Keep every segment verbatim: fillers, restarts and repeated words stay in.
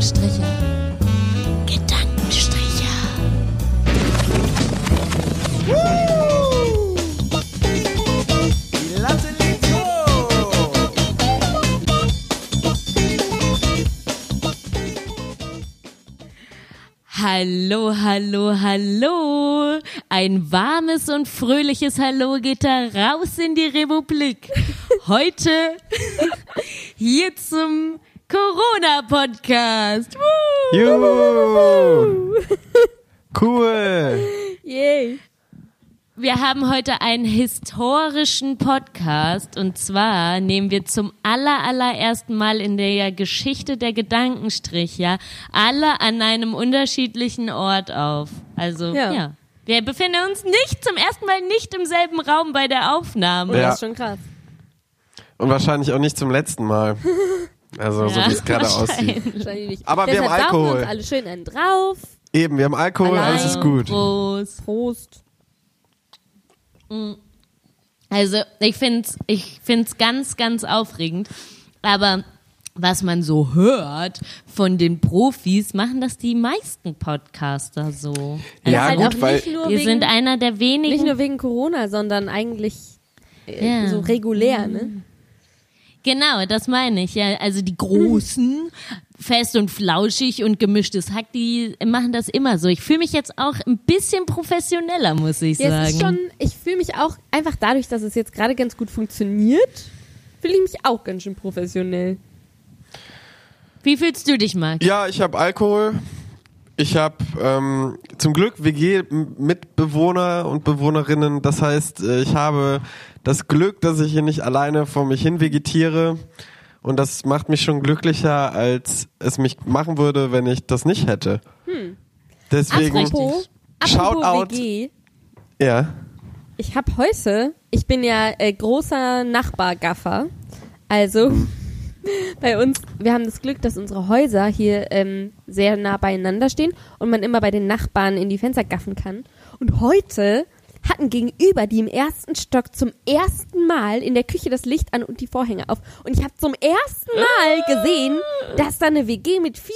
Gedankenstriche. Gedankenstriche. Woo! Die Latte liegt hoch. Hallo, hallo, hallo. Ein warmes und fröhliches Hallo geht da raus in die Republik. Heute hier zum Corona-Podcast. Woo! Juhu! Cool! Yay! Wir haben heute einen historischen Podcast, und zwar nehmen wir zum aller, allerersten Mal in der Geschichte der Gedankenstriche ja, alle an einem unterschiedlichen Ort auf. Also, ja. ja. Wir befinden uns nicht zum ersten Mal nicht im selben Raum bei der Aufnahme. Ja. Das ist schon krass. Und wahrscheinlich auch nicht zum letzten Mal. Also, ja, so wie es gerade aussieht. Nicht. Aber deshalb wir haben Alkohol. Wir uns alle schön einen drauf. Eben, wir haben Alkohol, allein. Alles ist gut. Prost. Prost. Also, ich find's, ich find's ganz, ganz aufregend. Aber was man so hört von den Profis, machen das die meisten Podcaster so. Also ja, halt gut, weil wir wegen, sind einer der wenigen. Nicht nur wegen Corona, sondern eigentlich ja. so regulär, mhm. ne? Genau, das meine ich. Ja, also die Großen, Fest und Flauschig und Gemischtes Hack, die machen das immer so. Ich fühle mich jetzt auch ein bisschen professioneller, muss ich sagen. Ja, es ist schon, ich fühle mich auch einfach dadurch, dass es jetzt gerade ganz gut funktioniert, fühle ich mich auch ganz schön professionell. Wie fühlst du dich, Max? Ja, ich habe Alkohol. Ich habe ähm, zum Glück W G-Mitbewohner und Bewohnerinnen. Das heißt, ich habe das Glück, dass ich hier nicht alleine vor mich hin vegetiere. Und das macht mich schon glücklicher, als es mich machen würde, wenn ich das nicht hätte. Hm. Deswegen, apropos, apropos Shoutout. W G. Ja. Ich habe heute, ich bin ja äh, großer Nachbargaffer. Also bei uns, wir haben das Glück, dass unsere Häuser hier ähm, sehr nah beieinander stehen und man immer bei den Nachbarn in die Fenster gaffen kann. Und heute hatten gegenüber, die im ersten Stock, zum ersten Mal in der Küche das Licht an und die Vorhänge auf. Und ich habe zum ersten Mal gesehen, dass da eine W G mit vier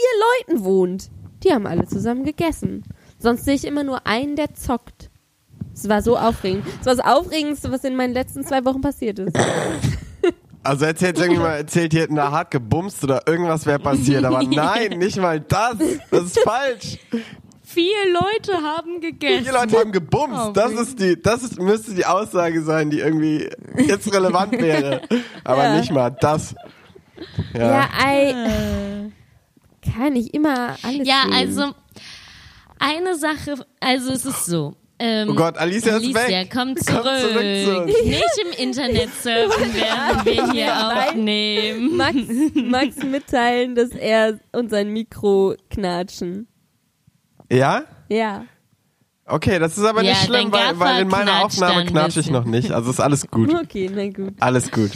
Leuten wohnt. Die haben alle zusammen gegessen. Sonst sehe ich immer nur einen, der zockt. Es war so aufregend. Es war das Aufregendste, was in meinen letzten zwei Wochen passiert ist. Also erzählt irgendwie mal, erzählt, ihr hätten da hart gebumst oder irgendwas wäre passiert. Aber nein, nicht mal das. Das ist falsch. Vier Leute haben gegessen. Vier Leute haben gebumst. Oh, das ist die, das ist, müsste die Aussage sein, die irgendwie jetzt relevant wäre. Aber ja. nicht mal das. Ja, ja I, kann ich immer alles Ja, sehen. Also eine Sache, also es ist so. Ähm, oh Gott, Alicia, Alicia ist weg. Komm zurück. Komm zurück zu Nicht im Internet surfen, während wir hier Nein. aufnehmen. Max, Max mitteilen, dass er und sein Mikro knatschen. Ja? Ja. Okay, das ist aber ja, nicht schlimm, weil, weil in meiner Aufnahme knatsche ich noch nicht. Also ist alles gut. Okay, na gut. Alles gut.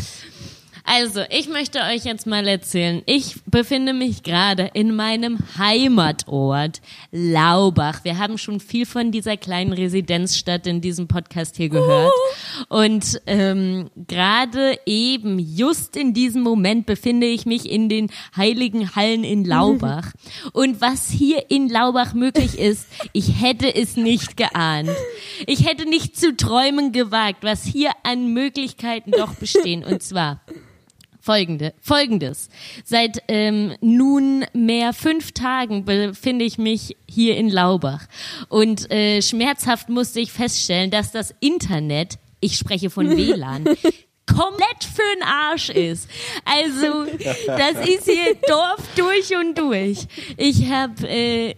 Also, ich möchte euch jetzt mal erzählen, ich befinde mich gerade in meinem Heimatort Laubach. Wir haben schon viel von dieser kleinen Residenzstadt in diesem Podcast hier gehört. Uh. Und ähm, gerade eben, just in diesem Moment, befinde ich mich in den Heiligen Hallen in Laubach. Und was hier in Laubach möglich ist, ich hätte es nicht geahnt. Ich hätte nicht zu träumen gewagt, was hier an Möglichkeiten doch bestehen. Und zwar Folgende, Folgendes. Seit ähm, nunmehr fünf Tagen befinde ich mich hier in Laubach. Und äh, schmerzhaft musste ich feststellen, dass das Internet, ich spreche von W L A N, komplett für'n Arsch ist. Also, das ist hier Dorf durch und durch. Ich habe, äh,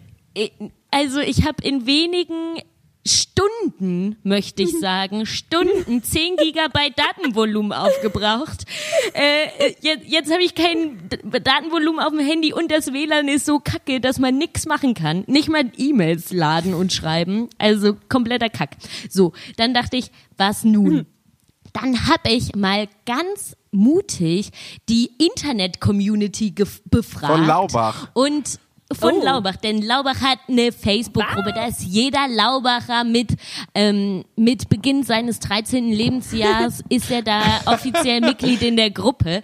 also ich habe in wenigen Stunden, möchte ich sagen, Stunden, zehn Gigabyte Datenvolumen aufgebraucht. Äh, jetzt jetzt habe ich kein Datenvolumen auf dem Handy und das W L A N ist so kacke, dass man nichts machen kann. Nicht mal E-Mails laden und schreiben. Also kompletter Kack. So, dann dachte ich, was nun? Dann habe ich mal ganz mutig die Internet-Community gef- befragt. Von Laubach. Und Von oh. Laubach, denn Laubach hat eine Facebook-Gruppe, da ist jeder Laubacher mit ähm, mit Beginn seines dreizehnten Lebensjahres ist er da offiziell Mitglied in der Gruppe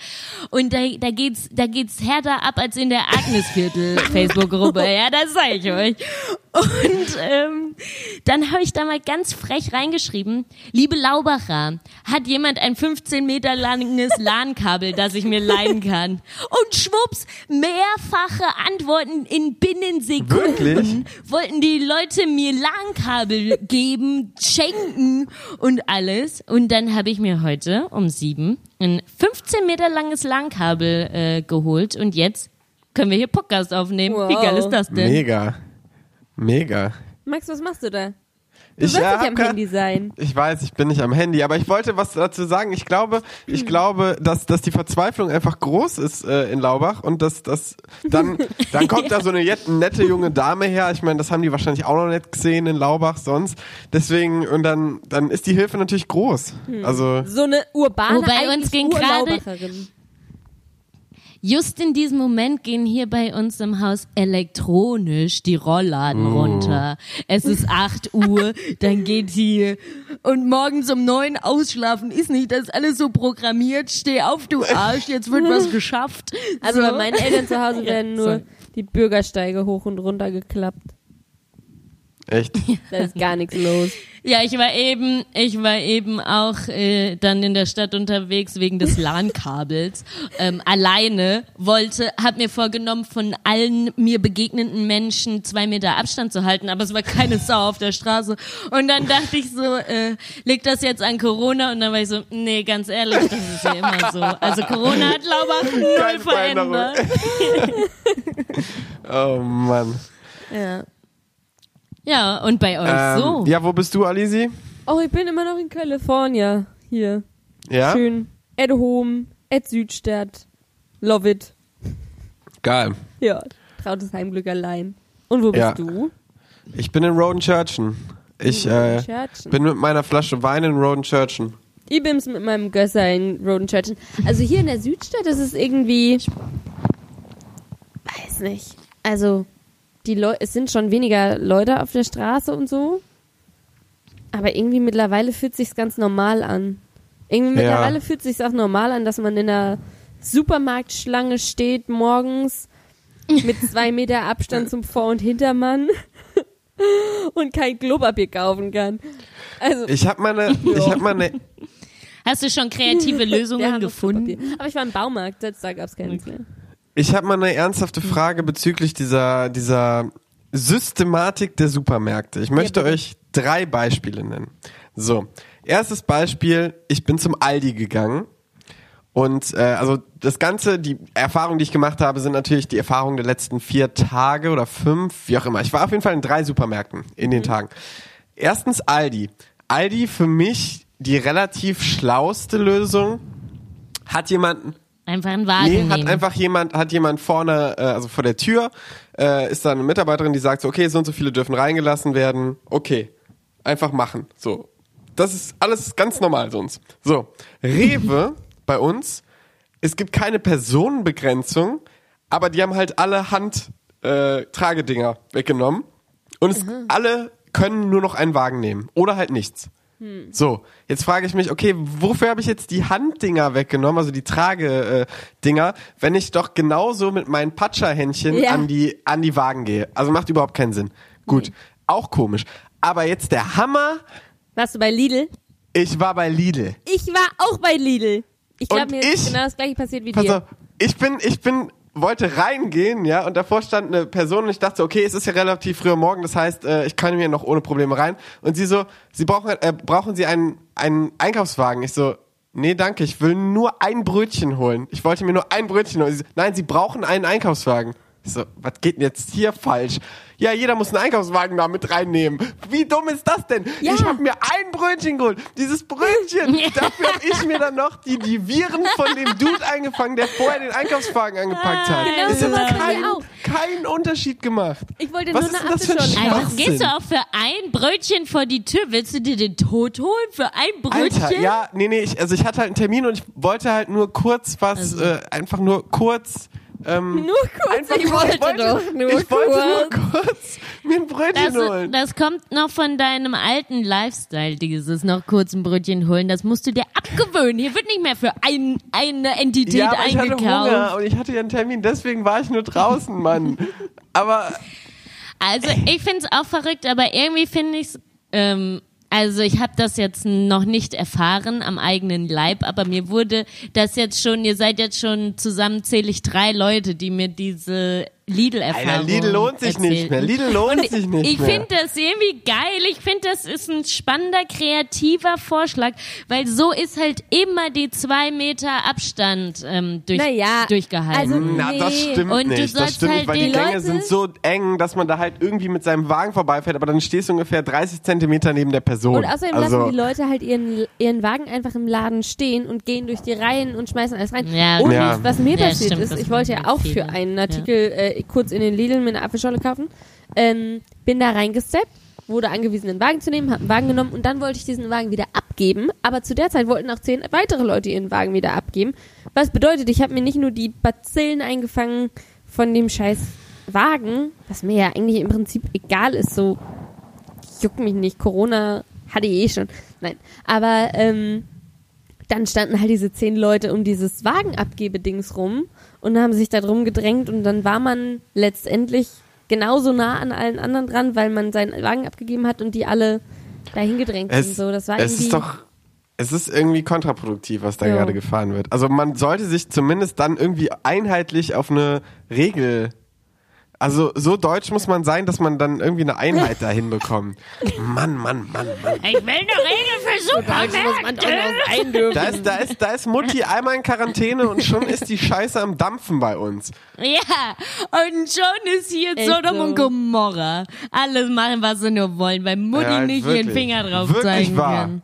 und da, da geht's da geht's härter ab als in der Agnesviertel Facebook-Gruppe, ja, das sage ich euch. Und ähm, dann habe ich da mal ganz frech reingeschrieben, liebe Laubacher, hat jemand ein fünfzehn Meter langes LAN-Kabel, das ich mir leihen kann? Und schwupps, mehrfache Antworten in binnen Sekunden. Wirklich? Wollten die Leute mir LAN-Kabel geben, schenken und alles. Und dann habe ich mir heute um sieben ein fünfzehn Meter langes LAN-Kabel äh, geholt und jetzt können wir hier Podcast aufnehmen. Wow. Wie geil ist das denn? Mega. Mega. Max, was machst du da? Du ich, wirst ja, nicht am kann, Handy sein. Ich weiß, ich bin nicht am Handy, aber ich wollte was dazu sagen. Ich glaube, ich glaube, dass, dass die Verzweiflung einfach groß ist äh, in Laubach und dass, dass dann, dann kommt ja. da so eine nette junge Dame her. Ich meine, das haben die wahrscheinlich auch noch nicht gesehen in Laubach sonst. Deswegen, und dann, dann ist die Hilfe natürlich groß. Hm. Also so eine urbane Urlaubacherin. Just in diesem Moment gehen hier bei uns im Haus elektronisch die Rollladen oh. runter. Es ist acht Uhr, dann geht hier und morgens um neun ausschlafen ist nicht, das ist alles so programmiert. Steh auf, du Arsch, jetzt wird was geschafft. Also so. Bei meinen Eltern zu Hause werden nur so. Die Bürgersteige hoch und runter geklappt. Echt? Da ist gar nichts los. Ja, ich war eben, ich war eben auch äh, dann in der Stadt unterwegs wegen des LAN-Kabels. Ähm, alleine wollte, hab mir vorgenommen, von allen mir begegnenden Menschen zwei Meter Abstand zu halten, aber es war keine Sau auf der Straße. Und dann dachte ich so, äh, liegt das jetzt an Corona? Und dann war ich so, nee, ganz ehrlich, das ist ja immer so. Also Corona hat Laubach null verändert. Oh Mann. Ja. Ja, und bei euch ähm, so. Ja, wo bist du, Alisi? Oh, ich bin immer noch in Kalifornien. Hier. Ja? Schön. At home, at Südstadt. Love it. Geil. Ja, trautes Heimglück allein. Und wo bist ja. du? Ich bin in Rodenchurchen. Ich in äh, bin mit meiner Flasche Wein in Rodenchurchen. Ich bin's mit meinem Gösser in Rodenchurchen. Also hier in der Südstadt ist es irgendwie... Weiß nicht. Also... Die Leu- es sind schon weniger Leute auf der Straße und so, aber irgendwie mittlerweile fühlt sich's ganz normal an. Irgendwie ja. mittlerweile fühlt sich's auch normal an, dass man in einer Supermarktschlange steht morgens mit zwei Meter Abstand zum Vor- und Hintermann und kein Klopapier kaufen kann. Also ich habe meine, jo. ich habe meine. Hast du schon kreative Lösungen gefunden? Aber ich war im Baumarkt, selbst da gab's keins mehr. Ich habe mal eine ernsthafte Frage bezüglich dieser, dieser Systematik der Supermärkte. Ich möchte ja, euch drei Beispiele nennen. So, erstes Beispiel, ich bin zum Aldi gegangen und äh, also das Ganze, die Erfahrungen, die ich gemacht habe, sind natürlich die Erfahrungen der letzten vier Tage oder fünf, wie auch immer. Ich war auf jeden Fall in drei Supermärkten in den mhm. Tagen. Erstens Aldi. Aldi für mich die relativ schlauste Lösung, hat jemanden... Einfach einen Wagen nehmen. Nee, hat einfach jemand, hat jemand vorne, äh, also vor der Tür, äh, ist da eine Mitarbeiterin, die sagt so, okay, so und so viele dürfen reingelassen werden. Okay, einfach machen. So, das ist alles ganz normal sonst. So, Rewe bei uns, es gibt keine Personenbegrenzung, aber die haben halt alle Hand, äh, Tragedinger weggenommen und es, alle können nur noch einen Wagen nehmen oder halt nichts. Hm. So, jetzt frage ich mich, okay, wofür habe ich jetzt die Handdinger weggenommen, also die Tragedinger, wenn ich doch genauso mit meinen Patscherhändchen ja. an die an die Wagen gehe? Also macht überhaupt keinen Sinn. Gut, nee. Auch komisch. Aber jetzt der Hammer. Warst du bei Lidl? Ich war bei Lidl. Ich war auch bei Lidl. Ich glaube, mir ist genau das gleiche passiert wie pass dir. Auf, ich bin, ich bin... wollte reingehen, ja, und davor stand eine Person und ich dachte, okay, es ist ja relativ früh am Morgen, das heißt, äh, ich kann hier noch ohne Probleme rein. Und sie so, sie brauchen, äh, brauchen Sie einen, einen Einkaufswagen? Ich so, nee, danke, ich will nur ein Brötchen holen. Ich wollte mir nur ein Brötchen holen. Sie so, nein, Sie brauchen einen Einkaufswagen. Ich so, was geht denn jetzt hier falsch? Ja, jeder muss einen Einkaufswagen da mit reinnehmen. Wie dumm ist das denn? Ja. Ich habe mir ein Brötchen geholt. Dieses Brötchen, dafür habe ich mir dann noch die, die Viren von dem Dude eingefangen, der vorher den Einkaufswagen angepackt hat. Genau, das hat keinen kein Unterschied gemacht. Ich wollte was nur eine Apfelschorle. Also gehst du auch für ein Brötchen vor die Tür? Willst du dir den Tod holen für ein Brötchen? Alter, ja, nee, nee. Ich, also ich hatte halt einen Termin und ich wollte halt nur kurz was, also. äh, einfach nur kurz... Ähm, nur kurz, ich wollte, ich wollte doch nur ich kurz. Ich wollte nur kurz mir ein Brötchen das, holen. Das kommt noch von deinem alten Lifestyle, dieses noch kurz ein Brötchen holen. Das musst du dir abgewöhnen. Hier wird nicht mehr für ein, eine Entität ja, aber eingekauft. Ich hatte Hunger und ich hatte ja einen Termin, deswegen war ich nur draußen, Mann. Aber... Also ich finde es auch verrückt, aber irgendwie finde ich es... Ähm, also ich habe das jetzt noch nicht erfahren am eigenen Leib, aber mir wurde das jetzt schon, ihr seid jetzt schon zusammen, zähle ich drei Leute, die mir diese Lidl-Erfahrung Lidl lohnt sich erzählten. nicht mehr, Lidl lohnt und sich nicht ich mehr. Ich finde das irgendwie geil, ich finde das ist ein spannender, kreativer Vorschlag, weil so ist halt immer die zwei Meter Abstand ähm, durch, naja, durchgehalten. Also Na, nee. das stimmt und nicht, du das stimmt halt nicht, weil die Leute Gänge sind so eng, dass man da halt irgendwie mit seinem Wagen vorbeifährt, aber dann stehst du ungefähr dreißig Zentimeter neben der Person. Und außerdem also lassen die Leute halt ihren, ihren Wagen einfach im Laden stehen und gehen durch die Reihen und schmeißen alles rein. Ja, und ja. was mir ja, passiert stimmt, ist, ich wollte ja auch für einen Artikel ja. äh, kurz in den Lidl mit einer Apfelschorle kaufen, ähm, bin da reingesteppt, wurde angewiesen, den Wagen zu nehmen, hab einen Wagen genommen und dann wollte ich diesen Wagen wieder abgeben, aber zu der Zeit wollten auch zehn weitere Leute ihren Wagen wieder abgeben, was bedeutet, ich habe mir nicht nur die Bazillen eingefangen von dem scheiß Wagen, was mir ja eigentlich im Prinzip egal ist, so juckt mich nicht, Corona hatte ich eh schon, nein, aber ähm, dann standen halt diese zehn Leute um dieses Wagenabgebedings rum und haben sich da drum gedrängt und dann war man letztendlich genauso nah an allen anderen dran, weil man seinen Wagen abgegeben hat und die alle dahin gedrängt es, sind. So, das war es ist doch, es ist irgendwie kontraproduktiv, was da ja. gerade gefahren wird. Also man sollte sich zumindest dann irgendwie einheitlich auf eine Regel, also so deutsch muss man sein, dass man dann irgendwie eine Einheit dahin bekommt. Mann, Mann, Mann, Mann. Ich will eine Regel für Supermärkte. Da muss man doch eindürfen. Da ist, da, ist, da ist Mutti einmal in Quarantäne und schon ist die Scheiße am Dampfen bei uns. Ja, und schon ist hier Echt Sodom so. und Gomorra. Alles machen, was sie nur wollen, weil Mutti ja, nicht wirklich, ihren Finger drauf wirklich zeigen wahr. kann.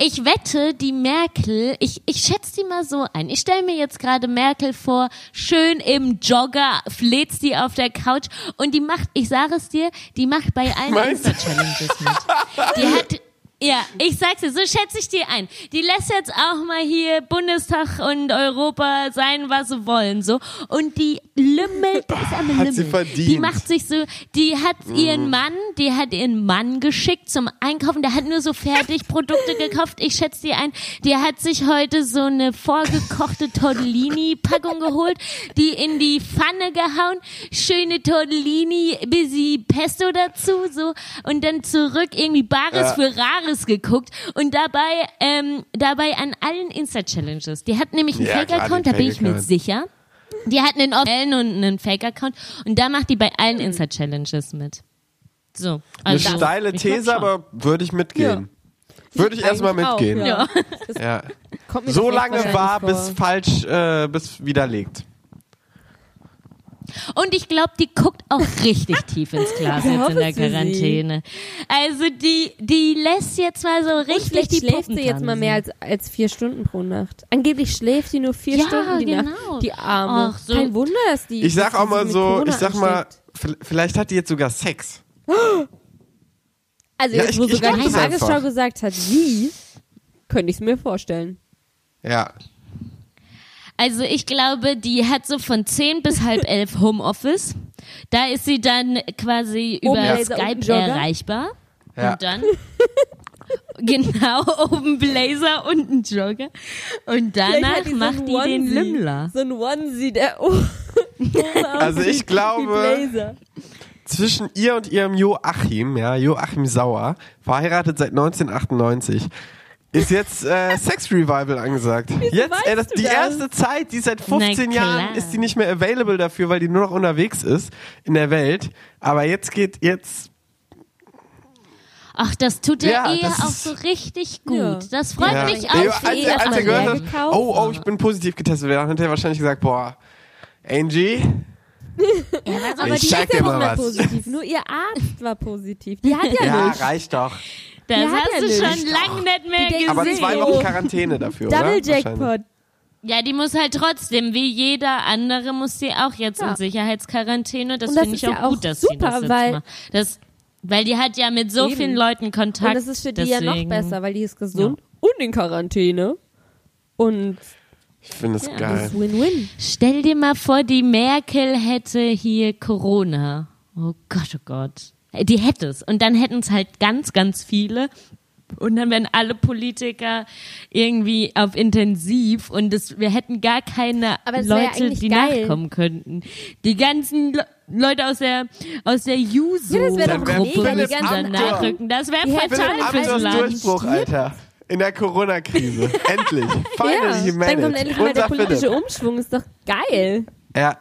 Ich wette, die Merkel, ich, ich schätze die mal so ein. Ich stelle mir jetzt gerade Merkel vor, schön im Jogger, fläzt die auf der Couch und die macht, ich sage es dir, die macht bei allen Insta-Challenges mit. Die hat, ja, ich sag's dir, so schätze ich die ein. Die lässt jetzt auch mal hier Bundestag und Europa sein, was sie wollen, so. Und die lümmelt, oh, ist am Lümmel. Hat sie verdient. Die macht sich so, die hat ihren Mann, die hat ihren Mann geschickt zum Einkaufen, der hat nur so Fertigprodukte gekauft, ich schätze die ein. Die hat sich heute so eine vorgekochte Tortellini-Packung geholt, die in die Pfanne gehauen, schöne Tortellini, bisschen Pesto dazu, so. Und dann zurück irgendwie Bares ja. für Rares geguckt und dabei ähm, dabei an allen Insta-Challenges. Die hat nämlich einen ja, Fake-Account, da bin ich mir sicher. Die hat einen offiziellen und einen Fake-Account und da macht die bei allen Insta-Challenges mit. So. Also eine steile These, aber würde ich mitgehen. Ja. Würde ich erstmal mitgehen. Ja. Ja. So lange war, bis falsch, äh, bis widerlegt. Und ich glaube, die guckt auch richtig tief ins Glas jetzt in der Quarantäne. Also die die lässt jetzt mal so richtig und die schläft Puppen sie jetzt mal mehr als als vier Stunden pro Nacht. Angeblich schläft sie nur vier ja, Stunden die genau. Nacht. Die Arme. Ach, so. Kein Wunder, dass die. Ich sag auch mal so, ich sag mal, vielleicht hat die jetzt sogar Sex. Also ja, jetzt, wo ich, sogar ich die Tagesschau gesagt hat, wie, könnte ich es mir vorstellen. Ja. Also ich glaube, die hat so von zehn bis halb elf Homeoffice. Da ist sie dann quasi über ja. Skype erreichbar. Ja. Und dann genau, oben Blazer und ein Jogger. Und danach die macht so die Onesie, den Lümmler. So ein Onesie, der oh, also ich glaube, zwischen ihr und ihrem Joachim, ja, Joachim Sauer, verheiratet seit neunzehnhundertachtundneunzig, ist jetzt äh, Sex-Revival angesagt. Wieso jetzt, weißt äh, das, du die das? erste Zeit, die seit fünfzehn Jahren ist die nicht mehr available dafür, weil die nur noch unterwegs ist in der Welt. Aber jetzt geht jetzt... Ach, das tut ja, der Ehe auch so richtig gut. Ja. Das freut ja. mich ja. auch. Als, als, als er gehört hat, oh, oh, ich bin positiv getestet, dann hat er wahrscheinlich gesagt, boah, Angie... Ja, also aber ich die zeig dir mal was. Positiv. Nur ihr Arzt war positiv. Die hat ja, ja nicht. Ja, reicht doch. Das ja, hast du schon lange nicht mehr gesehen. Aber zwei Wochen Quarantäne dafür, Double oder? Double Jackpot. Ja, die muss halt trotzdem, wie jeder andere, muss sie auch jetzt ja. in Sicherheitsquarantäne. Das, das finde ich auch ja gut, dass super, sie das jetzt weil macht. Das, weil die hat ja mit so eben. vielen Leuten Kontakt. Und das ist für die deswegen. ja noch besser, weil die ist gesund ja. und in Quarantäne. Und Ich finde es ja, geil. Das ist Win-Win. Stell dir mal vor, die Merkel hätte hier Corona. Oh Gott, oh Gott. Die hätte es. Und dann hätten es halt ganz, ganz viele. Und dann wären alle Politiker irgendwie auf Intensiv und das, wir hätten gar keine Leute, die geil. nachkommen könnten. Die ganzen Le- Leute aus der aus der Juso-Gruppe ja, müssen dann nachrücken. Das wäre fatal fürs Land. Durchbruch, Alter. In der Corona-Krise. Endlich. Finally ja, managed. Dann kommt endlich mal der politische Philipp. Umschwung. Ist doch geil. Ja.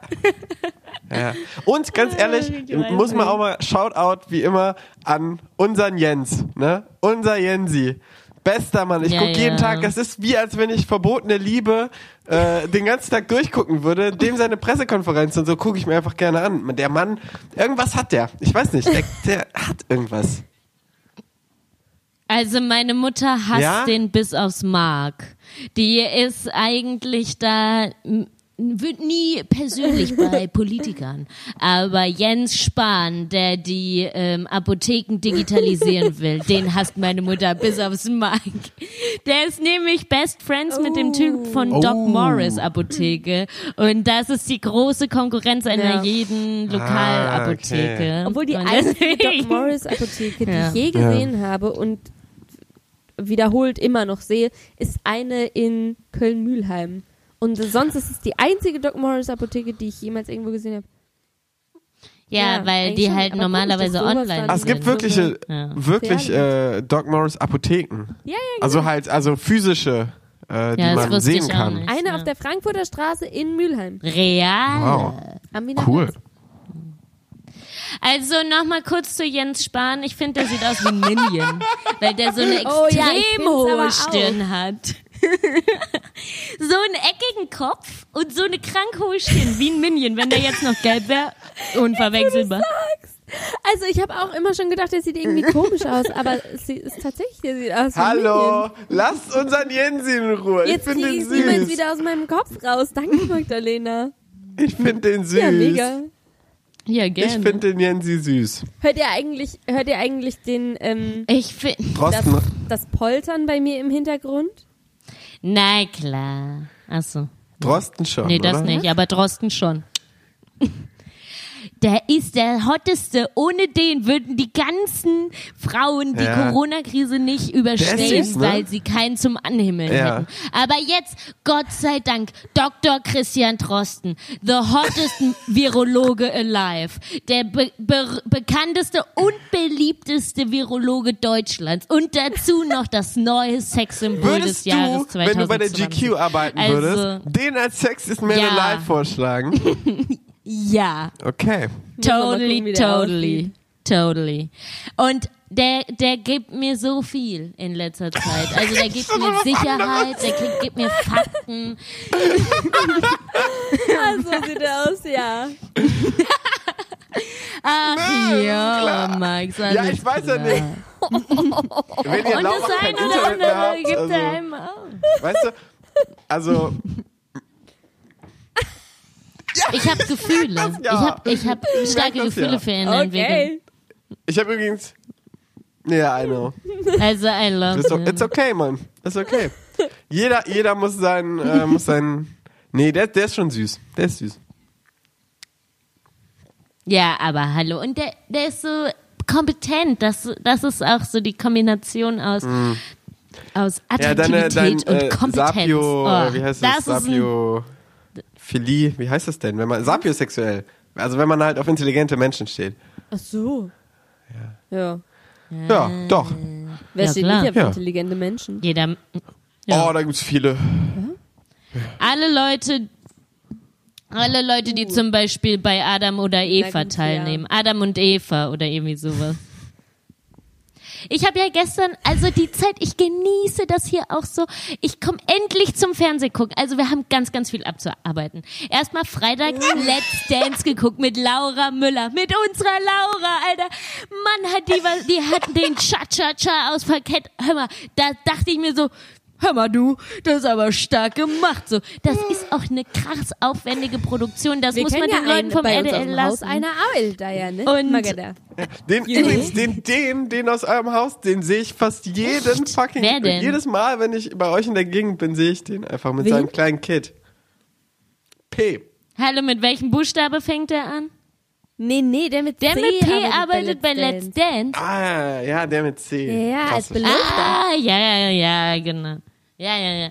Ja. Und ganz ehrlich, muss man auch mal Shoutout wie immer an unseren Jens, ne? Unser Jensi. Bester Mann. Ich ja, gucke ja. jeden Tag, es ist wie als wenn ich verbotene Liebe äh, den ganzen Tag durchgucken würde. Dem seine Pressekonferenz und so gucke ich mir einfach gerne an. Der Mann, irgendwas hat der. Ich weiß nicht, der, der hat irgendwas. Also meine Mutter hasst ja? den bis aufs Mark. Die ist eigentlich da... Wird nie persönlich bei Politikern. Aber Jens Spahn, der die ähm, Apotheken digitalisieren will, den hasst meine Mutter bis aufs Mark. Der ist nämlich Best Friends oh. mit dem Typ von Doc oh. Morris Apotheke. Und das ist die große Konkurrenz einer ja. jeden Lokalapotheke. Ah, okay. Obwohl die einzige Doc Morris Apotheke, die ja. ich je gesehen ja. habe und wiederholt immer noch sehe, ist eine in Köln-Mühlheim. Und sonst ist es die einzige Doc Morris Apotheke, die ich jemals irgendwo gesehen habe. Ja, ja, weil die halt schon, normalerweise online sind. Es gibt wirkliche, ja. wirklich äh, Doc Morris Apotheken. Ja, ja, genau. Also halt, also physische, äh, die ja, man sehen kann. Nicht, eine ja. auf der Frankfurter Straße in Mülheim. Real. Wow. Cool. Also nochmal kurz zu Jens Spahn. Ich finde, der sieht aus wie ein Minion, weil der so eine extrem oh, ja, hohe Stirn hat. So einen eckigen Kopf und so eine krank hohe Stirn, wie ein Minion, wenn der jetzt noch gelb wäre, unverwechselbar. Also ich habe auch immer schon gedacht, der sieht irgendwie komisch aus, aber sie ist tatsächlich, der sieht aus wie ein Minion. Hallo, lasst unseren Jensi in Ruhe, ich finde den süß. Jetzt kriege ich niemals wieder aus meinem Kopf raus, danke Magdalena. Ich finde den süß. Ja, mega. Ja, gerne. Ich finde den Jensi süß. Hört ihr eigentlich, hört ihr eigentlich den, ähm, ich find, das, das Poltern bei mir im Hintergrund? Na klar. Achso. Drosten schon, nee, das oder? Nicht, aber Drosten schon. Der ist der Hotteste. Ohne den würden die ganzen Frauen die ja. Corona-Krise nicht überstehen, süß, ne? weil sie keinen zum Anhimmeln ja. hätten. Aber jetzt, Gott sei Dank, Doktor Christian Drosten, the hottest Virologe alive, der be- be- bekannteste und beliebteste Virologe Deutschlands und dazu noch das neue Sexsymbol des du, Jahres zwanzig zwanzig. Wenn du bei der G Q arbeiten also, würdest, den als Sex ist mehr ja. alive vorschlagen. Ja. Okay. Totally, totally, totally. Und der, der gibt mir so viel in letzter Zeit. Also der gibt mir Sicherheit, der gibt, gibt mir Fakten. Also sieht er aus, ja. Ach nee, ja, Max. Ja, ich weiß klar. ja nicht. Wenn ihr und Laubach das eine oder andere habt, gibt also, er einem auch. Weißt du, also... Ich habe Gefühle. Ja. Ich habe ich hab starke ich Gefühle ja. für ihn entwickelt. Okay. Ich habe übrigens... Ja, yeah, I know. Also, I love it's, okay, it's okay, Mann. It's okay. Jeder, jeder muss seinen... Äh, muss seinen nee, der, der ist schon süß. Der ist süß. Ja, aber hallo. Und der, der ist so kompetent. Das, das ist auch so die Kombination aus... Mm. Aus Attraktivität ja, deine, dein, und äh, Kompetenz. Sapio, oh, wie heißt das? das Sapio... Philie, wie heißt das denn? Wenn man sapiosexuell. Also wenn man halt auf intelligente Menschen steht. Ach so. Ja. Ja, ja doch. Wer ja, steht klar. nicht auf ja. intelligente Menschen? Jeder. Ja. Oh, da gibt's viele. Ja? Alle Leute, alle Leute, die uh. zum Beispiel bei Adam oder Eva teilnehmen. Ja. Adam und Eva oder irgendwie sowas. Ich habe ja gestern, also die Zeit, ich genieße das hier auch so. Ich komme endlich zum Fernsehen gucken. Also wir haben ganz, ganz viel abzuarbeiten. Erstmal Freitag Let's Dance geguckt mit Laura Müller, mit unserer Laura, Alter. Mann, hat die was, die hatten den Cha-Cha-Cha aus Parkett. Hör mal, da dachte ich mir so, hör mal du, das ist aber stark gemacht. So, das ist auch eine krass aufwendige Produktion. Das wir muss man ja den Leuten vom R D L lassen. Einer arbeitet da ja, ne? Und Magda. Den übrigens, den, den, den aus eurem Haus, den sehe ich fast jeden Echt? fucking, jedes Mal, wenn ich bei euch in der Gegend bin, sehe ich den einfach mit Wen? seinem kleinen Kid. P. Hallo, mit welchem Buchstabe fängt der an? Nee, nee, der mit der C. Der mit P arbeitet bei Let's, bei Let's Dance. Dance. Ah, ja, der mit C. Ja, als Belohnung. Ah, ja, ja, ja, genau. Ja, ja, ja.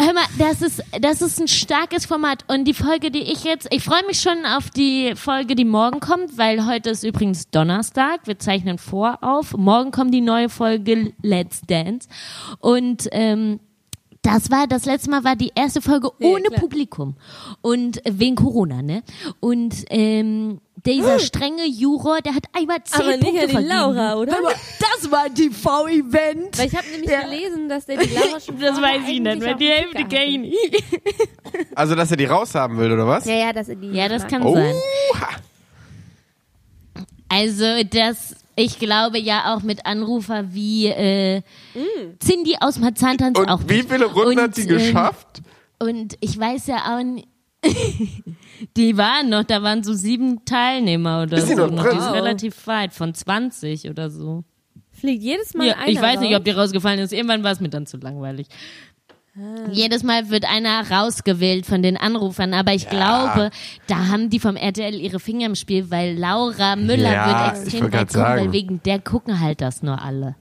Hör mal, das ist, das ist ein starkes Format. Und die Folge, die ich jetzt... Ich freue mich schon auf die Folge, die morgen kommt, weil heute ist übrigens Donnerstag. Wir zeichnen vorauf. Morgen kommt die neue Folge Let's Dance. Und ähm, das war... Das letzte Mal war die erste Folge ohne ja, Publikum. Und wegen Corona, ne? Und ähm, dieser strenge Juror, der hat einmal zehn Punkte vergeben. Aber nicht an die Laura, oder? Das war ein T V-Event. Weil ich habe nämlich ja. gelesen, dass der die Laura schon... Das weiß ich nicht, weil die Hälfte kenne ich. Also, dass er die raushaben will, oder was? Ja, ja, dass er die... Ja, das kann oh. sein. Also, das... Ich glaube ja auch mit Anrufer wie äh, mm. Cindy aus Marzahn-Tanz auch. Und wie viele Runden und, hat sie ähm, geschafft? Und ich weiß ja auch nicht... Die waren noch, da waren so sieben Teilnehmer oder ist so. Die noch drin? Die ist relativ weit, von zwanzig oder so. Fliegt jedes Mal ja, einer Ich weiß raus. Nicht, ob die rausgefallen ist. Irgendwann war es mir dann zu langweilig. Ah. Jedes Mal wird einer rausgewählt von den Anrufern. Aber ich ja. glaube, da haben die vom R T L ihre Finger im Spiel, weil Laura Müller ja, wird extrem weit gucken, weil wegen der gucken halt das nur alle.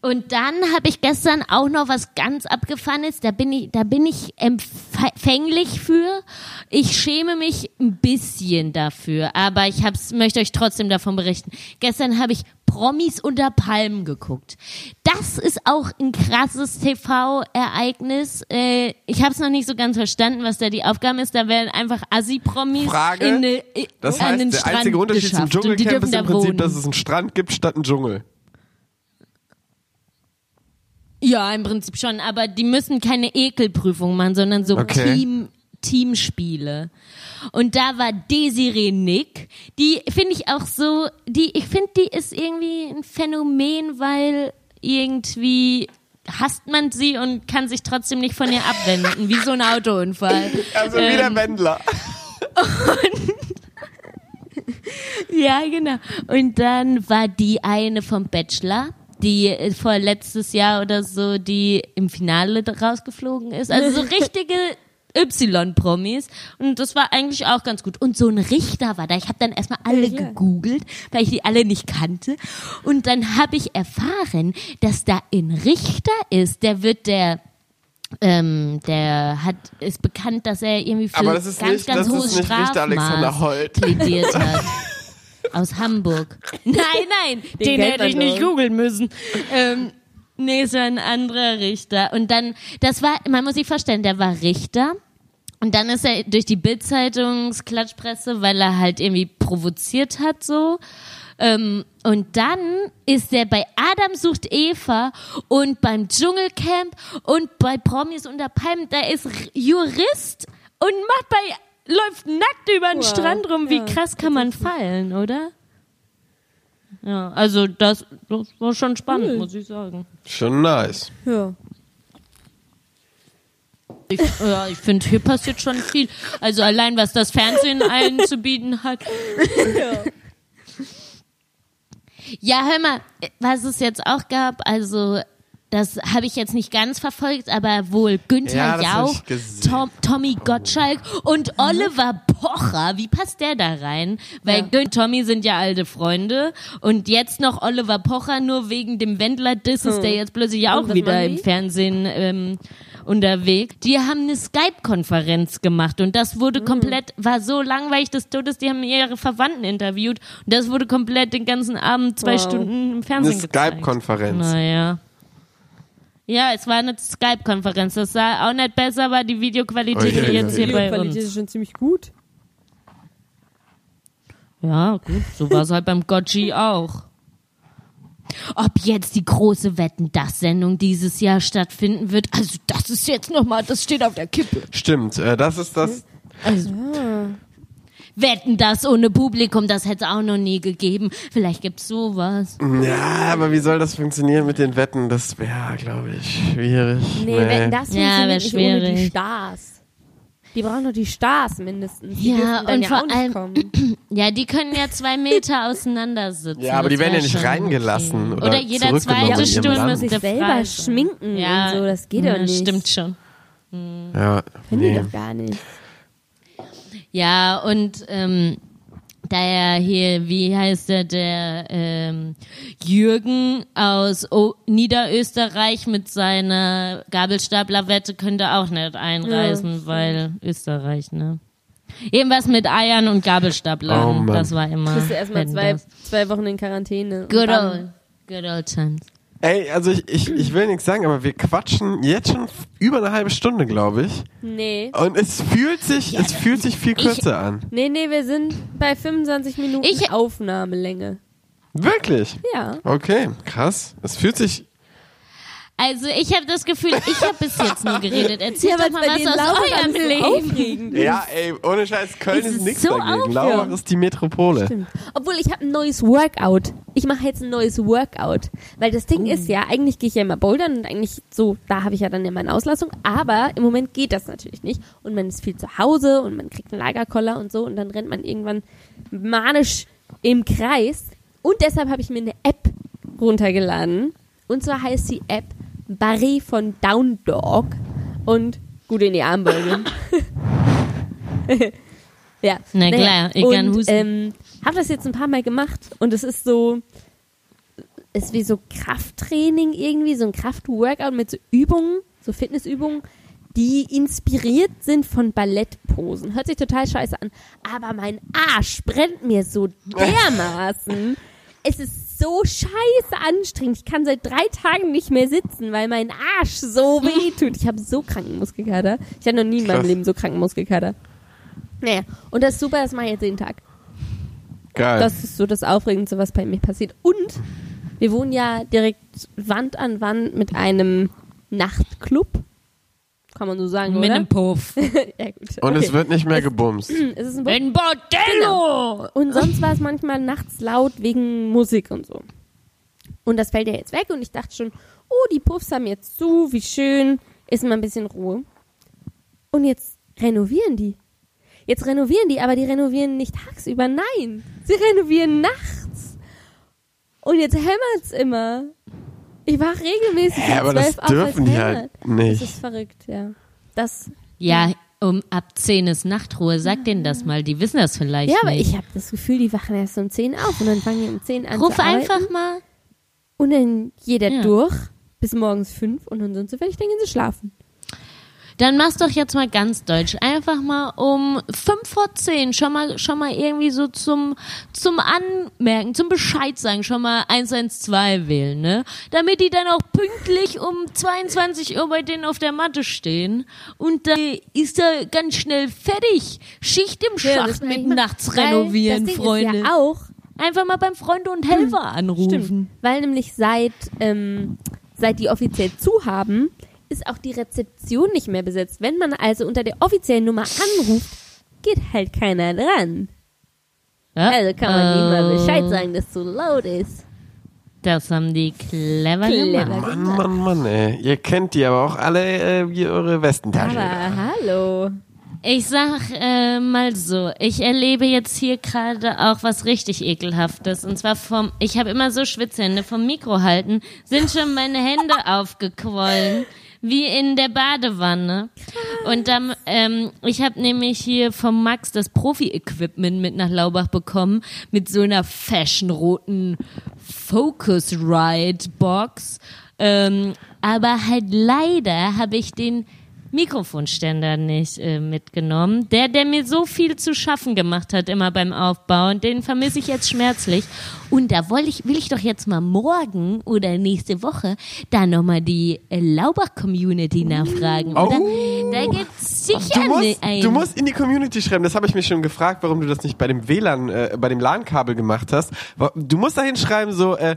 Und dann habe ich gestern auch noch was ganz Abgefahrenes. Da bin ich, da bin ich empfänglich für. Ich schäme mich ein bisschen dafür, aber ich hab's, möchte euch trotzdem davon berichten. Gestern habe ich Promis unter Palmen geguckt. Das ist auch ein krasses T V-Ereignis. Äh, ich habe es noch nicht so ganz verstanden, was da die Aufgabe ist. Da werden einfach Assi-Promis Frage, in eine, in, das heißt, an den der Strand einzige Unterschied geschafft. Zum Dschungelcamp ist im Prinzip, wohnen. Dass es einen Strand gibt statt einen Dschungel. Ja, im Prinzip schon, aber die müssen keine Ekelprüfung machen, sondern so okay. Team, Teamspiele. Und da war Desiree Nick, die finde ich auch so, die, ich finde, die ist irgendwie ein Phänomen, weil irgendwie hasst man sie und kann sich trotzdem nicht von ihr abwenden, wie so ein Autounfall. Also ähm, wie der Wendler. Und ja, genau. Und dann war die eine vom Bachelor, die vor letztes Jahr oder so, die im Finale rausgeflogen ist. Also so richtige Y-Promis. Und das war eigentlich auch ganz gut. Und so ein Richter war da. Ich habe dann erstmal alle ja. gegoogelt, weil ich die alle nicht kannte. Und dann habe ich erfahren, dass da ein Richter ist. Der wird der... Ähm, der hat, ist bekannt, dass er irgendwie für ganz, nicht, ganz, ganz hohes Strafmaß plädiert hat. Aus Hamburg. Nein, nein, den, den hätte ich nicht googeln müssen. Ähm, nee, es war ein anderer Richter. Und dann, das war, man muss sich vorstellen, der war Richter. Und dann ist er durch die Bild-Zeitungs-Klatschpresse, weil er halt irgendwie provoziert hat, so. Ähm, und dann ist er bei Adam sucht Eva und beim Dschungelcamp und bei Promis unter Palmen, da ist Jurist und macht bei... Läuft nackt über den wow. Strand rum. Wie ja, krass kann man fallen, oder? Ja, also das, das war schon spannend, cool. muss ich sagen. Schon nice. Ja. Ich, ja, ich finde, hier passiert schon viel. Also allein, was das Fernsehen allen zu bieten hat. Ja. Ja, hör mal, was es jetzt auch gab, also... Das habe ich jetzt nicht ganz verfolgt, aber wohl Günther ja, Jauch, Tom, Tommy Gottschalk und Oliver Pocher. Wie passt der da rein? Weil ja. Günther und Tommy sind ja alte Freunde und jetzt noch Oliver Pocher, nur wegen dem Wendler-Diss ist hm. der jetzt plötzlich auch und wieder im Fernsehen ähm, unterwegs. Die haben eine Skype-Konferenz gemacht und das wurde mhm. komplett, war so langweilig des Todes, die haben ihre Verwandten interviewt und das wurde komplett den ganzen Abend zwei wow. Stunden im Fernsehen gezeigt. Eine Skype-Konferenz. Naja. Ja, es war eine Skype-Konferenz. Das sah auch nicht besser, aber die Videoqualität okay, jetzt ja. hier bei uns. Die Videoqualität ist schon ziemlich gut. Ja, gut. So war es halt beim Gotchi auch. Ob jetzt die große Wetten-dass-Sendung dieses Jahr stattfinden wird, also das ist jetzt nochmal, das steht auf der Kippe. Stimmt, äh, das ist das... Also, ja. Wetten, das ohne Publikum, das hätte es auch noch nie gegeben. Vielleicht gibt's sowas. Ja, aber wie soll das funktionieren mit den Wetten? Das wäre, glaube ich, schwierig. Nee, nee. Wetten, das ja, wäre schwierig. Ohne die Stars. Die brauchen doch die Stars mindestens. Die ja, und ja vor allem, ja, die können ja zwei Meter auseinandersitzen. Ja, aber die werden ja nicht reingelassen. Oder, oder jeder zweite Stunde muss sich selber schminken ja, und so, das geht ja, doch nicht. Stimmt schon. Mhm. Ja, können nee. die doch gar nicht. Ja, und ähm, daher hier, wie heißt der, der ähm, Jürgen aus o- Niederösterreich mit seiner Gabelstaplerwette könnte auch nicht einreisen, ja, weil Österreich, ne? Irgendwas mit Eiern und Gabelstaplern, oh, das war immer. Du bist ja erstmal zwei, zwei Wochen in Quarantäne. Good old, good old times. Ey, also ich, ich, ich will nichts sagen, aber wir quatschen jetzt schon über eine halbe Stunde, glaube ich. Nee. Und es fühlt sich, ja, es fühlt sich viel kürzer ich, an. Nee, nee, wir sind bei fünfundzwanzig Minuten ich, Aufnahmelänge. Wirklich? Ja. Okay, krass. Es fühlt sich... Also ich habe das Gefühl, ich habe bis jetzt nur geredet. Erzähl ja, doch mal was aus eurem Leben. Ja, ey, ohne Scheiß, Köln ist, ist nichts so dagegen. Laubach ist die Metropole. Stimmt. Obwohl, ich habe ein neues Workout. Ich mache jetzt ein neues Workout. Weil das Ding uh. ist ja, eigentlich gehe ich ja immer bouldern und eigentlich so, da habe ich ja dann ja meine Auslassung. Aber im Moment geht das natürlich nicht. Und man ist viel zu Hause und man kriegt einen Lagerkoller und so und dann rennt man irgendwann manisch im Kreis. Und deshalb habe ich mir eine App runtergeladen. Und zwar heißt die App Barry von Down Dog und gut in die Armbeuge. Ja. Na klar, ich kann husten. Ähm, hab das jetzt ein paar Mal gemacht und es ist so, ist wie so Krafttraining irgendwie, so ein Kraftworkout mit so Übungen, so Fitnessübungen, die inspiriert sind von Ballettposen. Hört sich total scheiße an, aber mein Arsch brennt mir so dermaßen. Es ist so scheiße anstrengend. Ich kann seit drei Tagen nicht mehr sitzen, weil mein Arsch so weh tut. Ich habe so kranken Muskelkater. Ich hatte noch nie in meinem Krass. Leben so kranken Muskelkater. Naja, und das ist super, das mache ich jetzt jeden Tag. Geil. Das ist so das Aufregendste, was bei mir passiert. Und wir wohnen ja direkt Wand an Wand mit einem Nachtclub. Kann man so sagen, mit oder? Mit einem Puff. Ja, gut. Und okay. Es wird nicht mehr es, gebumst. Es ist ein, ein Bordello! Genau. Und sonst war es manchmal nachts laut wegen Musik und so. Und das fällt ja jetzt weg und ich dachte schon, oh, die Puffs haben jetzt zu, wie schön, ist mal ein bisschen Ruhe. Und jetzt renovieren die. Jetzt renovieren die, aber die renovieren nicht tagsüber, nein. Sie renovieren nachts. Und jetzt hämmert's immer. Ich wach regelmäßig ja, um zwölf auf, als die halt nicht. Das ist verrückt, ja. Das, ja, um ab zehn ist Nachtruhe, sag ja. denen das mal, die wissen das vielleicht nicht. Ja, aber nicht. Ich habe das Gefühl, die wachen erst um zehn auf und dann fangen die um zehn an Ruf zu arbeiten. Einfach mal. Und dann jeder ja. durch bis morgens fünf und ansonsten werde ich denken, sie schlafen. Dann mach's doch jetzt mal ganz deutsch. Einfach mal um fünf vor zehn schon mal, schon mal irgendwie so zum, zum Anmerken, zum Bescheid sagen, schon mal eins eins zwei wählen, ne? Damit die dann auch pünktlich um zweiundzwanzig Uhr bei denen auf der Matte stehen. Und dann ist er ganz schnell fertig. Schicht im Schacht ja, mit nachts renovieren, das Ding Freunde. Ist ja auch einfach mal beim Freunde und Helfer anrufen. Stimmt. Weil nämlich seit, ähm, seit die offiziell zu haben, ist auch die Rezeption nicht mehr besetzt. Wenn man also unter der offiziellen Nummer anruft, geht halt keiner dran. Ja. Also kann man ihm mal Bescheid sagen, dass zu laut ist. Das haben die clever, clever gemacht. Mann, Mann, Mann, ey. Ihr kennt die aber auch alle äh, wie eure Westentaschen. Aber hallo. Ich sag äh, mal so, ich erlebe jetzt hier gerade auch was richtig Ekelhaftes. Und zwar vom, ich habe immer so Schwitzhände, vom Mikro halten, sind schon meine Hände aufgequollen. Wie in der Badewanne. Und dann, ähm, ich habe nämlich hier vom Max das Profi-Equipment mit nach Laubach bekommen, mit so einer fashion-roten Focusrite-Box. Ähm, aber halt leider habe ich den Mikrofonständer nicht äh, mitgenommen. Der, der mir so viel zu schaffen gemacht hat, immer beim Aufbau. Und den vermisse ich jetzt schmerzlich. Und da wollte ich, will ich doch jetzt mal morgen oder nächste Woche da nochmal die äh, Laubach-Community nachfragen, oh. oder? Da gibt's sicher du musst, ein. Du musst in die Community schreiben. Das habe ich mich schon gefragt, warum du das nicht bei dem W L A N, äh, bei dem LAN-Kabel gemacht hast. Du musst dahin schreiben, so äh,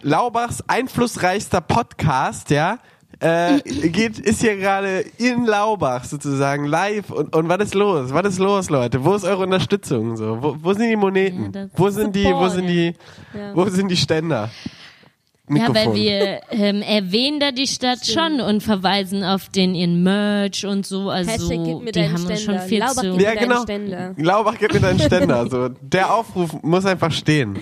Laubachs einflussreichster Podcast, ja? Äh, geht, ist hier gerade in Laubach sozusagen live und, und was ist los? Was ist los, Leute? Wo ist eure Unterstützung? So, wo, wo sind die Moneten? Ja, wo sind die, wo sind die, ja. wo sind die Ständer? Mikrofon. Ja, weil wir ähm, erwähnen da die Stadt Stimmt. schon und verweisen auf den ihren Merch und so. Also Hashtag, gib mir die deinen haben Ständer. Schon viel Laubach zu. Gibt ja, mir genau. Ständer. Laubach, gib mir deinen Ständer. So, der Aufruf muss einfach stehen.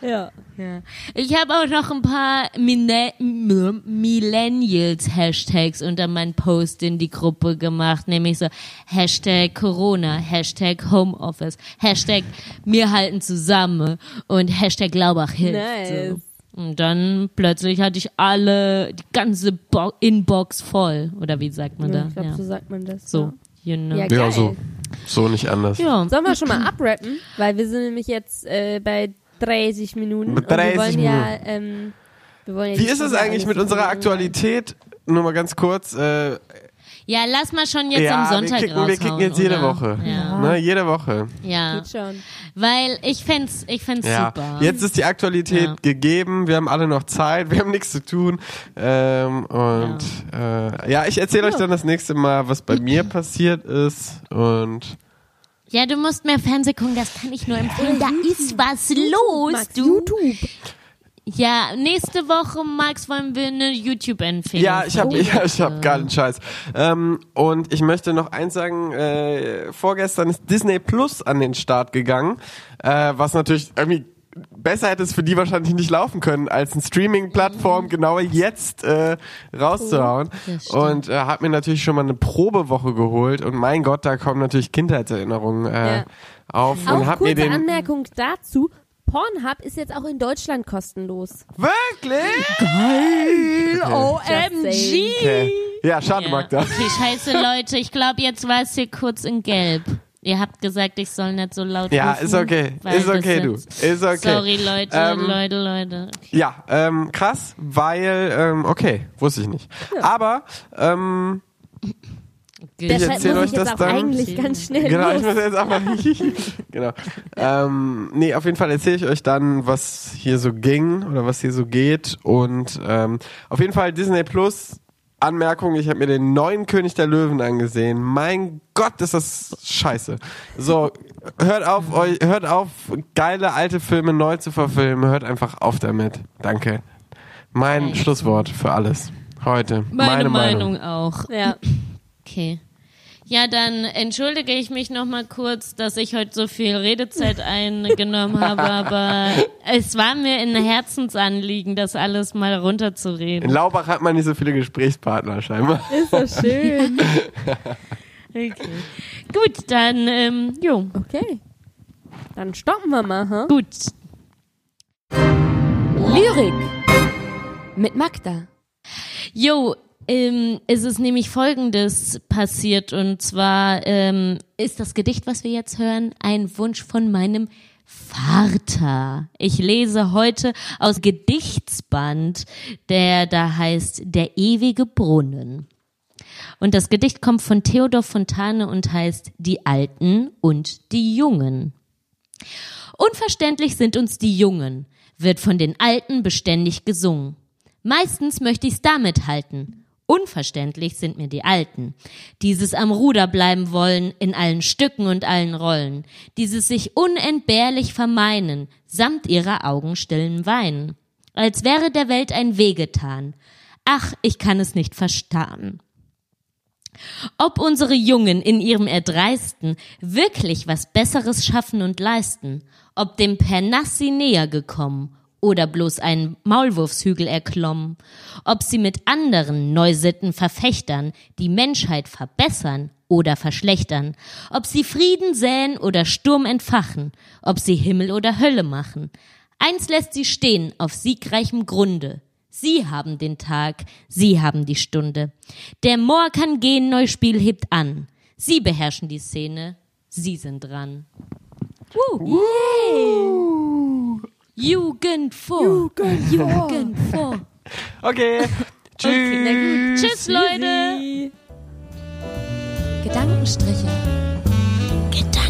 Ja. Ja. Ich habe auch noch ein paar Millennials-Hashtags unter meinen Post in die Gruppe gemacht, nämlich so Hashtag Corona, Hashtag Homeoffice, Hashtag wir halten zusammen und Hashtag Laubach hilft. Nice. So. Und dann plötzlich hatte ich alle, die ganze Bo- Inbox voll. Oder wie sagt man ja, da? Ich glaube, ja. so sagt man das. So, you know. Ja, ja so. So nicht anders. Ja. Sollen wir schon mal abrappen? Weil wir sind nämlich jetzt äh, bei dreißig Minuten. Mit dreißig und wir wollen Minuten. Ja, ähm, wir wollen ja wie ist es eigentlich mit unserer Aktualität? Nur mal ganz kurz. Äh, ja, lass mal schon jetzt ja, am Sonntag wir kicken, raushauen. Wir kicken jetzt jede oder? Woche. Ja. Ne, jede Woche. Ja. Geht schon. Weil ich fänd's, ich fänd's ja. super. Jetzt ist die Aktualität ja. gegeben. Wir haben alle noch Zeit. Wir haben nichts zu tun. Ähm, und ja, äh, ja ich erzähle ja. euch dann das nächste Mal, was bei mir passiert ist. Und ja, du musst mehr Fernsehen gucken, das kann ich nur empfehlen. Da ist was los, Max, du. YouTube. Ja, nächste Woche, Max, wollen wir eine YouTube-Empfehlung. Ja, ich habe ja, ich hab gar einen Scheiß. Ähm, und ich möchte noch eins sagen, äh, vorgestern ist Disney Plus an den Start gegangen, äh, was natürlich irgendwie besser hätte es für die wahrscheinlich nicht laufen können, als eine Streaming-Plattform mhm. genau jetzt äh, rauszuhauen. Oh, und äh, hab mir natürlich schon mal eine Probewoche geholt und mein Gott, da kommen natürlich Kindheitserinnerungen äh, ja. auf. Auch und hab kurze mir den Anmerkung dazu, Pornhub ist jetzt auch in Deutschland kostenlos. Wirklich? Geil! O M G! Okay. Ja, schade, ja. Magda. Okay, scheiße, Leute, ich glaube, jetzt war es hier kurz in Gelb. Ihr habt gesagt, ich soll nicht so laut ja, rufen. Ja, ist okay. Ist okay, du. Ist okay. Sorry, Leute, ähm, Leute, Leute. Okay. Ja, ähm, krass, weil, ähm, okay, wusste ich nicht. Ja. Aber, ähm... Okay. Ich erzähle euch das dann. Eigentlich ganz schnell genau, los. Ich muss jetzt auch mal. genau. Ähm, nee, auf jeden Fall erzähle ich euch dann, was hier so ging oder was hier so geht. Und ähm, auf jeden Fall Disney Plus. Anmerkung, ich habe mir den neuen König der Löwen angesehen. Mein Gott, ist das scheiße. So, hört auf, euch, hört auf, geile alte Filme neu zu verfilmen. Hört einfach auf damit. Danke. Mein Echt? Schlusswort für alles. Heute. Meine, meine Meinung. Meinung auch. Ja. Okay. Ja, dann entschuldige ich mich nochmal kurz, dass ich heute so viel Redezeit eingenommen habe, aber es war mir ein Herzensanliegen, das alles mal runterzureden. In Laubach hat man nicht so viele Gesprächspartner scheinbar. Ist das schön. Okay. Gut, dann, ähm, jo. Okay. Dann stoppen wir mal, ha? Huh? Gut. Lyrik mit Magda. Jo, Ähm, es ist nämlich Folgendes passiert und zwar ähm, ist das Gedicht, was wir jetzt hören, ein Wunsch von meinem Vater. Ich lese heute aus Gedichtsband, der da heißt Der ewige Brunnen. Und das Gedicht kommt von Theodor Fontane und heißt Die Alten und die Jungen. Unverständlich sind uns die Jungen, wird von den Alten beständig gesungen. Meistens möchte ich's damit halten. Unverständlich sind mir die Alten, dieses am Ruder bleiben wollen, in allen Stücken und allen Rollen, dieses sich unentbehrlich vermeinen, samt ihrer Augen stillen Weinen, als wäre der Welt ein Weh getan. Ach, ich kann es nicht verstehen. Ob unsere Jungen in ihrem Erdreisten wirklich was Besseres schaffen und leisten, ob dem Parnass sie näher gekommen, oder bloß einen Maulwurfshügel erklommen, ob sie mit anderen Neusittenverfechtern die Menschheit verbessern oder verschlechtern, ob sie Frieden säen oder Sturm entfachen, ob sie Himmel oder Hölle machen. Eins lässt sie stehen auf siegreichem Grunde. Sie haben den Tag, sie haben die Stunde. Der Moor kann gehen, Neuspiel hebt an. Sie beherrschen die Szene, sie sind dran. Uh. Uh. Yeah. Jugend vor. Jugend, Jugend vor. Okay. Tschüss. Okay, tschüss, Leute. Gedankenstriche. Gedankenstriche.